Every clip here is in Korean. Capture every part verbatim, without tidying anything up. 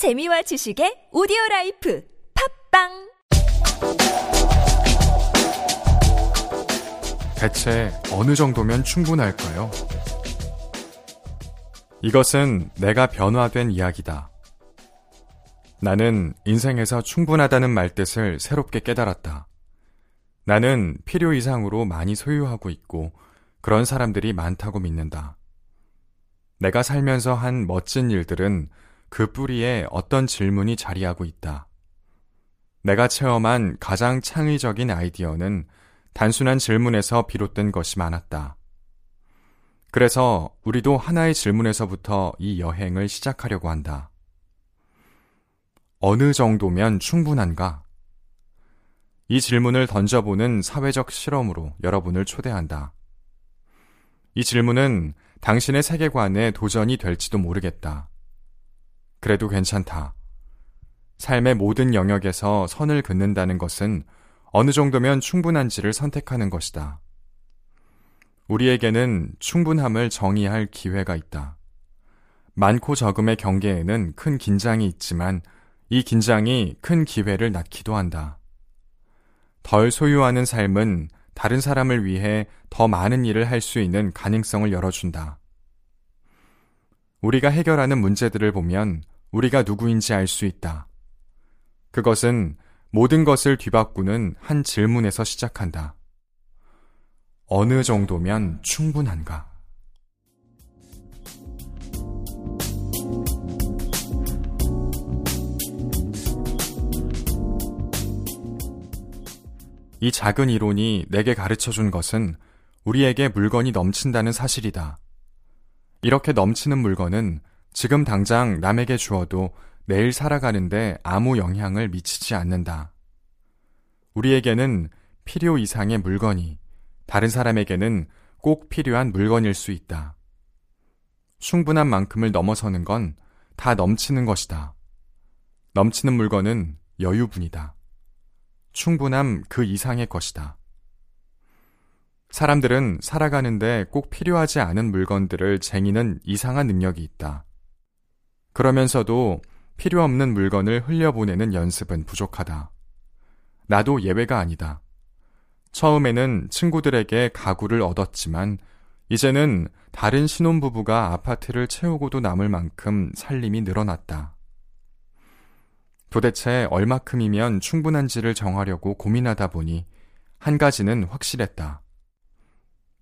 재미와 지식의 오디오라이프 팟빵. 대체 어느 정도면 충분할까요? 이것은 내가 변화된 이야기다. 나는 인생에서 충분하다는 말뜻을 새롭게 깨달았다. 나는 필요 이상으로 많이 소유하고 있고 그런 사람들이 많다고 믿는다. 내가 살면서 한 멋진 일들은 그 뿌리에 어떤 질문이 자리하고 있다. 내가 체험한 가장 창의적인 아이디어는 단순한 질문에서 비롯된 것이 많았다. 그래서 우리도 하나의 질문에서부터 이 여행을 시작하려고 한다. 어느 정도면 충분한가? 이 질문을 던져보는 사회적 실험으로 여러분을 초대한다. 이 질문은 당신의 세계관에 도전이 될지도 모르겠다. 그래도 괜찮다. 삶의 모든 영역에서 선을 긋는다는 것은 어느 정도면 충분한지를 선택하는 것이다. 우리에게는 충분함을 정의할 기회가 있다. 많고 적음의 경계에는 큰 긴장이 있지만 이 긴장이 큰 기회를 낳기도 한다. 덜 소유하는 삶은 다른 사람을 위해 더 많은 일을 할 수 있는 가능성을 열어준다. 우리가 해결하는 문제들을 보면 우리가 누구인지 알 수 있다. 그것은 모든 것을 뒤바꾸는 한 질문에서 시작한다. 어느 정도면 충분한가? 이 작은 이론이 내게 가르쳐준 것은 우리에게 물건이 넘친다는 사실이다. 이렇게 넘치는 물건은 지금 당장 남에게 주어도 내일 살아가는데 아무 영향을 미치지 않는다. 우리에게는 필요 이상의 물건이 다른 사람에게는 꼭 필요한 물건일 수 있다. 충분한 만큼을 넘어서는 건 다 넘치는 것이다. 넘치는 물건은 여유분이다. 충분함 그 이상의 것이다. 사람들은 살아가는데 꼭 필요하지 않은 물건들을 쟁이는 이상한 능력이 있다. 그러면서도 필요 없는 물건을 흘려보내는 연습은 부족하다. 나도 예외가 아니다. 처음에는 친구들에게 가구를 얻었지만 이제는 다른 신혼부부가 아파트를 채우고도 남을 만큼 살림이 늘어났다. 도대체 얼마큼이면 충분한지를 정하려고 고민하다 보니 한 가지는 확실했다.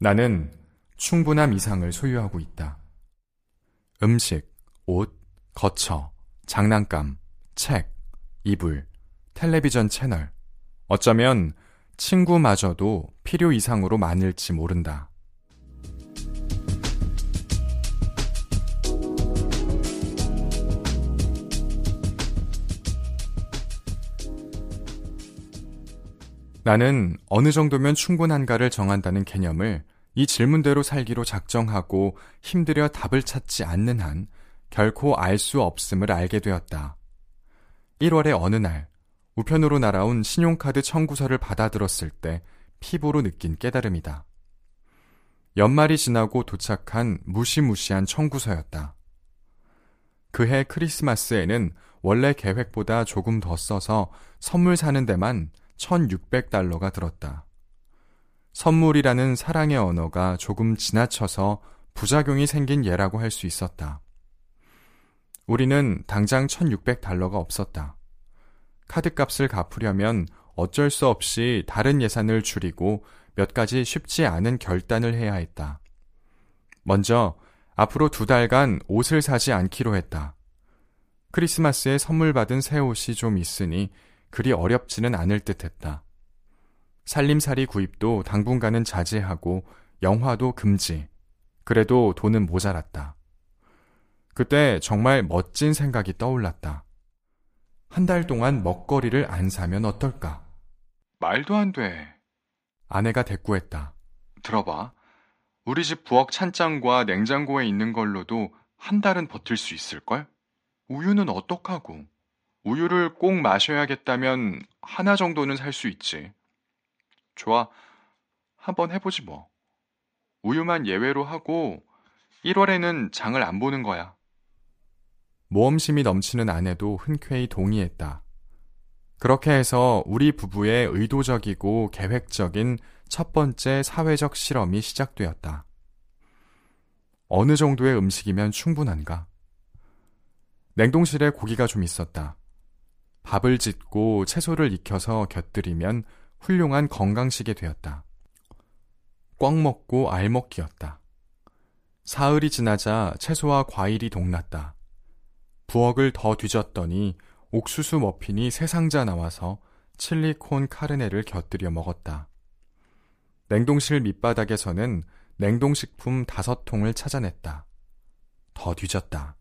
나는 충분함 이상을 소유하고 있다. 음식, 옷, 거처, 장난감, 책, 이불, 텔레비전 채널, 어쩌면 친구마저도 필요 이상으로 많을지 모른다. 나는 어느 정도면 충분한가를 정한다는 개념을 이 질문대로 살기로 작정하고 힘들여 답을 찾지 않는 한 결코 알 수 없음을 알게 되었다. 일월의 어느 날 우편으로 날아온 신용카드 청구서를 받아들었을 때 피부로 느낀 깨달음이다. 연말이 지나고 도착한 무시무시한 청구서였다. 그해 크리스마스에는 원래 계획보다 조금 더 써서 선물 사는 데만 천육백 달러가 들었다. 선물이라는 사랑의 언어가 조금 지나쳐서 부작용이 생긴 예라고 할 수 있었다. 우리는 당장 천육백 달러가 없었다. 카드값을 갚으려면 어쩔 수 없이 다른 예산을 줄이고 몇 가지 쉽지 않은 결단을 해야 했다. 먼저 앞으로 두 달간 옷을 사지 않기로 했다. 크리스마스에 선물 받은 새 옷이 좀 있으니 그리 어렵지는 않을 듯했다. 살림살이 구입도 당분간은 자제하고 영화도 금지. 그래도 돈은 모자랐다. 그때 정말 멋진 생각이 떠올랐다. 한 달 동안 먹거리를 안 사면 어떨까? 말도 안 돼. 아내가 대꾸했다. 들어봐. 우리 집 부엌 찬장과 냉장고에 있는 걸로도 한 달은 버틸 수 있을걸? 우유는 어떡하고? 우유를 꼭 마셔야겠다면 하나 정도는 살 수 있지. 좋아, 한번 해보지 뭐. 우유만 예외로 하고 일월에는 장을 안 보는 거야. 모험심이 넘치는 아내도 흔쾌히 동의했다. 그렇게 해서 우리 부부의 의도적이고 계획적인 첫 번째 사회적 실험이 시작되었다. 어느 정도의 음식이면 충분한가? 냉동실에 고기가 좀 있었다. 밥을 짓고 채소를 익혀서 곁들이면 훌륭한 건강식이 되었다. 꽉 먹고 알먹기였다. 사흘이 지나자 채소와 과일이 동났다. 부엌을 더 뒤졌더니 옥수수 머핀이 세 상자 나와서 칠리콘 카르네를 곁들여 먹었다. 냉동실 밑바닥에서는 냉동식품 다섯 통을 찾아냈다. 더 뒤졌다.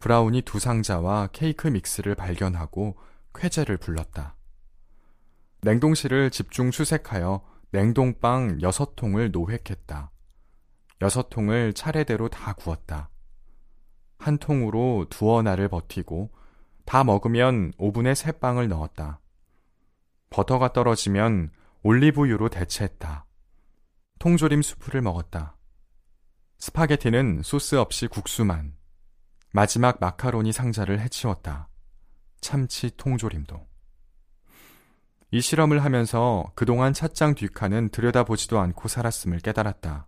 브라우니 두 상자와 케이크 믹스를 발견하고 쾌재를 불렀다. 냉동실을 집중 수색하여 냉동빵 여섯 통을 노획했다. 여섯 통을 차례대로 다 구웠다. 한 통으로 두어 날을 버티고 다 먹으면 오븐에 새 빵을 넣었다. 버터가 떨어지면 올리브유로 대체했다. 통조림 수프를 먹었다. 스파게티는 소스 없이 국수만. 마지막 마카로니 상자를 해치웠다. 참치 통조림도. 이 실험을 하면서 그동안 찻장 뒷칸은 들여다보지도 않고 살았음을 깨달았다.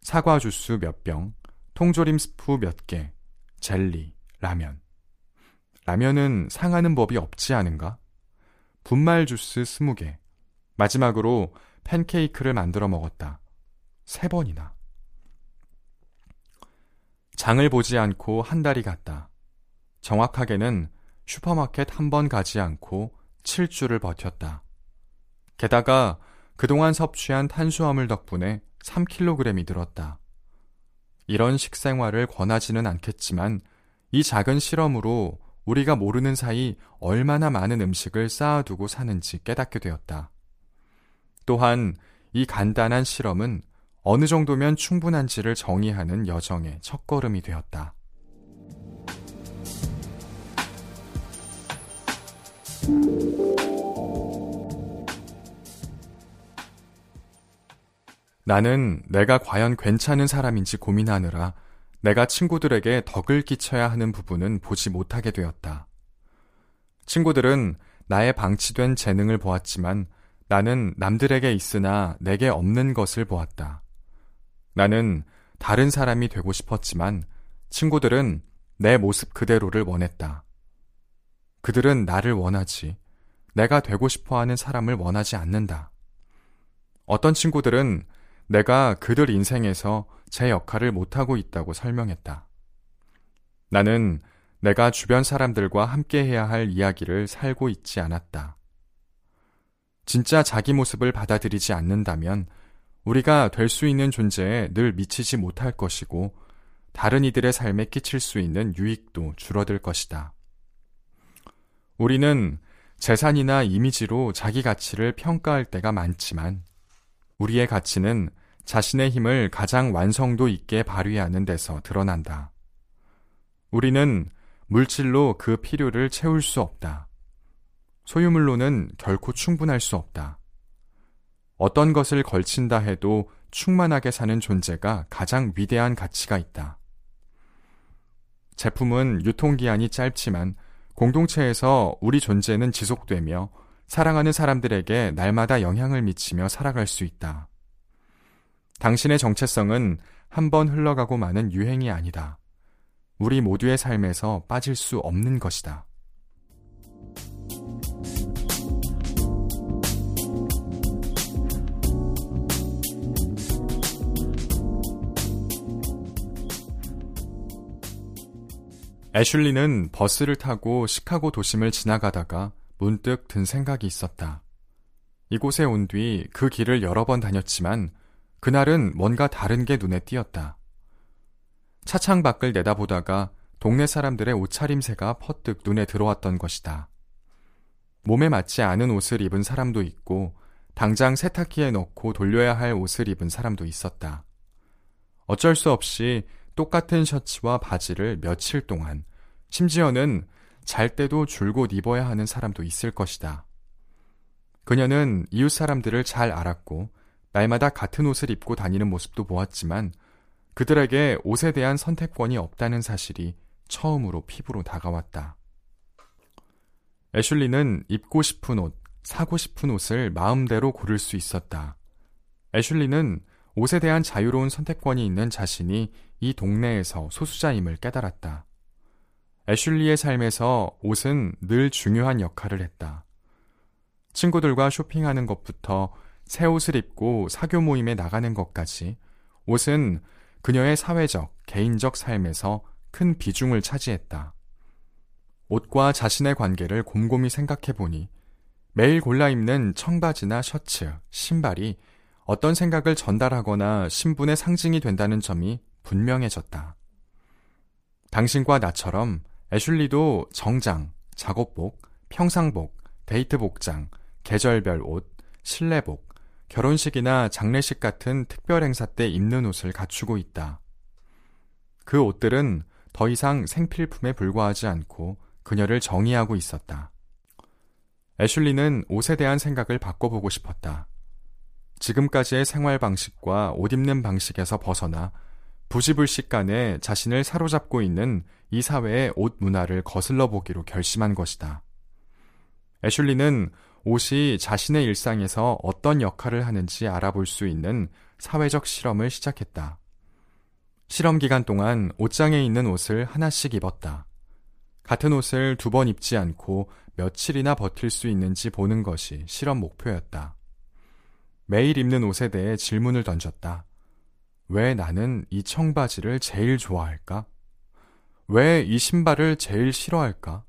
사과 주스 몇 병, 통조림 스프 몇 개, 젤리, 라면. 라면은 상하는 법이 없지 않은가? 분말 주스 스무 개. 마지막으로 팬케이크를 만들어 먹었다. 세 번이나. 장을 보지 않고 한 달이 갔다. 정확하게는 슈퍼마켓 한 번 가지 않고 칠 주를 버텼다. 게다가 그동안 섭취한 탄수화물 덕분에 삼 킬로그램이 늘었다. 이런 식생활을 권하지는 않겠지만 이 작은 실험으로 우리가 모르는 사이 얼마나 많은 음식을 쌓아두고 사는지 깨닫게 되었다. 또한 이 간단한 실험은 어느 정도면 충분한지를 정의하는 여정의 첫걸음이 되었다. 나는 내가 과연 괜찮은 사람인지 고민하느라 내가 친구들에게 덕을 끼쳐야 하는 부분은 보지 못하게 되었다. 친구들은 나의 방치된 재능을 보았지만 나는 남들에게 있으나 내게 없는 것을 보았다. 나는 다른 사람이 되고 싶었지만 친구들은 내 모습 그대로를 원했다. 그들은 나를 원하지 내가 되고 싶어하는 사람을 원하지 않는다. 어떤 친구들은 내가 그들 인생에서 제 역할을 못하고 있다고 설명했다. 나는 내가 주변 사람들과 함께해야 할 이야기를 살고 있지 않았다. 진짜 자기 모습을 받아들이지 않는다면 우리가 될 수 있는 존재에 늘 미치지 못할 것이고 다른 이들의 삶에 끼칠 수 있는 유익도 줄어들 것이다. 우리는 재산이나 이미지로 자기 가치를 평가할 때가 많지만 우리의 가치는 자신의 힘을 가장 완성도 있게 발휘하는 데서 드러난다. 우리는 물질로 그 필요를 채울 수 없다. 소유물로는 결코 충분할 수 없다. 어떤 것을 걸친다 해도 충만하게 사는 존재가 가장 위대한 가치가 있다. 제품은 유통기한이 짧지만 공동체에서 우리 존재는 지속되며 사랑하는 사람들에게 날마다 영향을 미치며 살아갈 수 있다. 당신의 정체성은 한 번 흘러가고 마는 유행이 아니다. 우리 모두의 삶에서 빠질 수 없는 것이다. 애슐리는 버스를 타고 시카고 도심을 지나가다가 문득 든 생각이 있었다. 이곳에 온 뒤 그 길을 여러 번 다녔지만 그날은 뭔가 다른 게 눈에 띄었다. 차창 밖을 내다보다가 동네 사람들의 옷차림새가 퍼뜩 눈에 들어왔던 것이다. 몸에 맞지 않은 옷을 입은 사람도 있고 당장 세탁기에 넣고 돌려야 할 옷을 입은 사람도 있었다. 어쩔 수 없이 똑같은 셔츠와 바지를 며칠 동안, 심지어는 잘 때도 줄곧 입어야 하는 사람도 있을 것이다. 그녀는 이웃 사람들을 잘 알았고 날마다 같은 옷을 입고 다니는 모습도 보았지만 그들에게 옷에 대한 선택권이 없다는 사실이 처음으로 피부로 다가왔다. 애슐리는 입고 싶은 옷, 사고 싶은 옷을 마음대로 고를 수 있었다. 애슐리는 옷에 대한 자유로운 선택권이 있는 자신이 이 동네에서 소수자임을 깨달았다. 애슐리의 삶에서 옷은 늘 중요한 역할을 했다. 친구들과 쇼핑하는 것부터 새 옷을 입고 사교 모임에 나가는 것까지 옷은 그녀의 사회적, 개인적 삶에서 큰 비중을 차지했다. 옷과 자신의 관계를 곰곰이 생각해보니 매일 골라 입는 청바지나 셔츠, 신발이 어떤 생각을 전달하거나 신분의 상징이 된다는 점이 분명해졌다. 당신과 나처럼 애슐리도 정장, 작업복, 평상복, 데이트 복장, 계절별 옷, 실내복, 결혼식이나 장례식 같은 특별 행사 때 입는 옷을 갖추고 있다. 그 옷들은 더 이상 생필품에 불과하지 않고 그녀를 정의하고 있었다. 애슐리는 옷에 대한 생각을 바꿔보고 싶었다. 지금까지의 생활 방식과 옷 입는 방식에서 벗어나 부지불식 간에 자신을 사로잡고 있는 이 사회의 옷 문화를 거슬러 보기로 결심한 것이다. 애슐리는 옷이 자신의 일상에서 어떤 역할을 하는지 알아볼 수 있는 사회적 실험을 시작했다. 실험 기간 동안 옷장에 있는 옷을 하나씩 입었다. 같은 옷을 두 번 입지 않고 며칠이나 버틸 수 있는지 보는 것이 실험 목표였다. 매일 입는 옷에 대해 질문을 던졌다. 왜 나는 이 청바지를 제일 좋아할까? 왜 이 신발을 제일 싫어할까?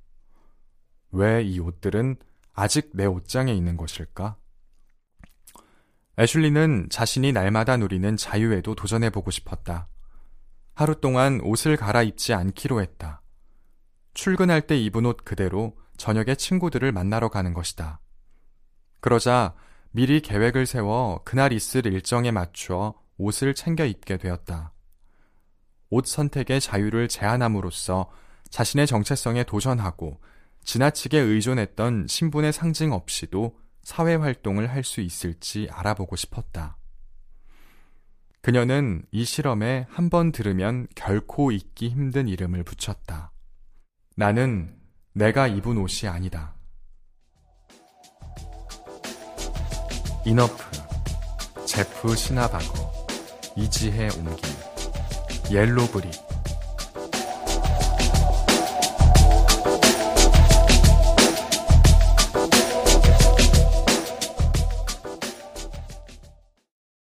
왜 이 옷들은 아직 내 옷장에 있는 것일까? 애슐리는 자신이 날마다 누리는 자유에도 도전해보고 싶었다. 하루 동안 옷을 갈아입지 않기로 했다. 출근할 때 입은 옷 그대로 저녁에 친구들을 만나러 가는 것이다. 그러자 미리 계획을 세워 그날 있을 일정에 맞추어 옷을 챙겨 입게 되었다. 옷 선택의 자유를 제한함으로써 자신의 정체성에 도전하고 지나치게 의존했던 신분의 상징 없이도 사회활동을 할 수 있을지 알아보고 싶었다. 그녀는 이 실험에 한 번 들으면 결코 잊기 힘든 이름을 붙였다. 나는 내가 입은 옷이 아니다. 이너프, 제프 시나바거, 이지혜 옮김, 옐로브릭.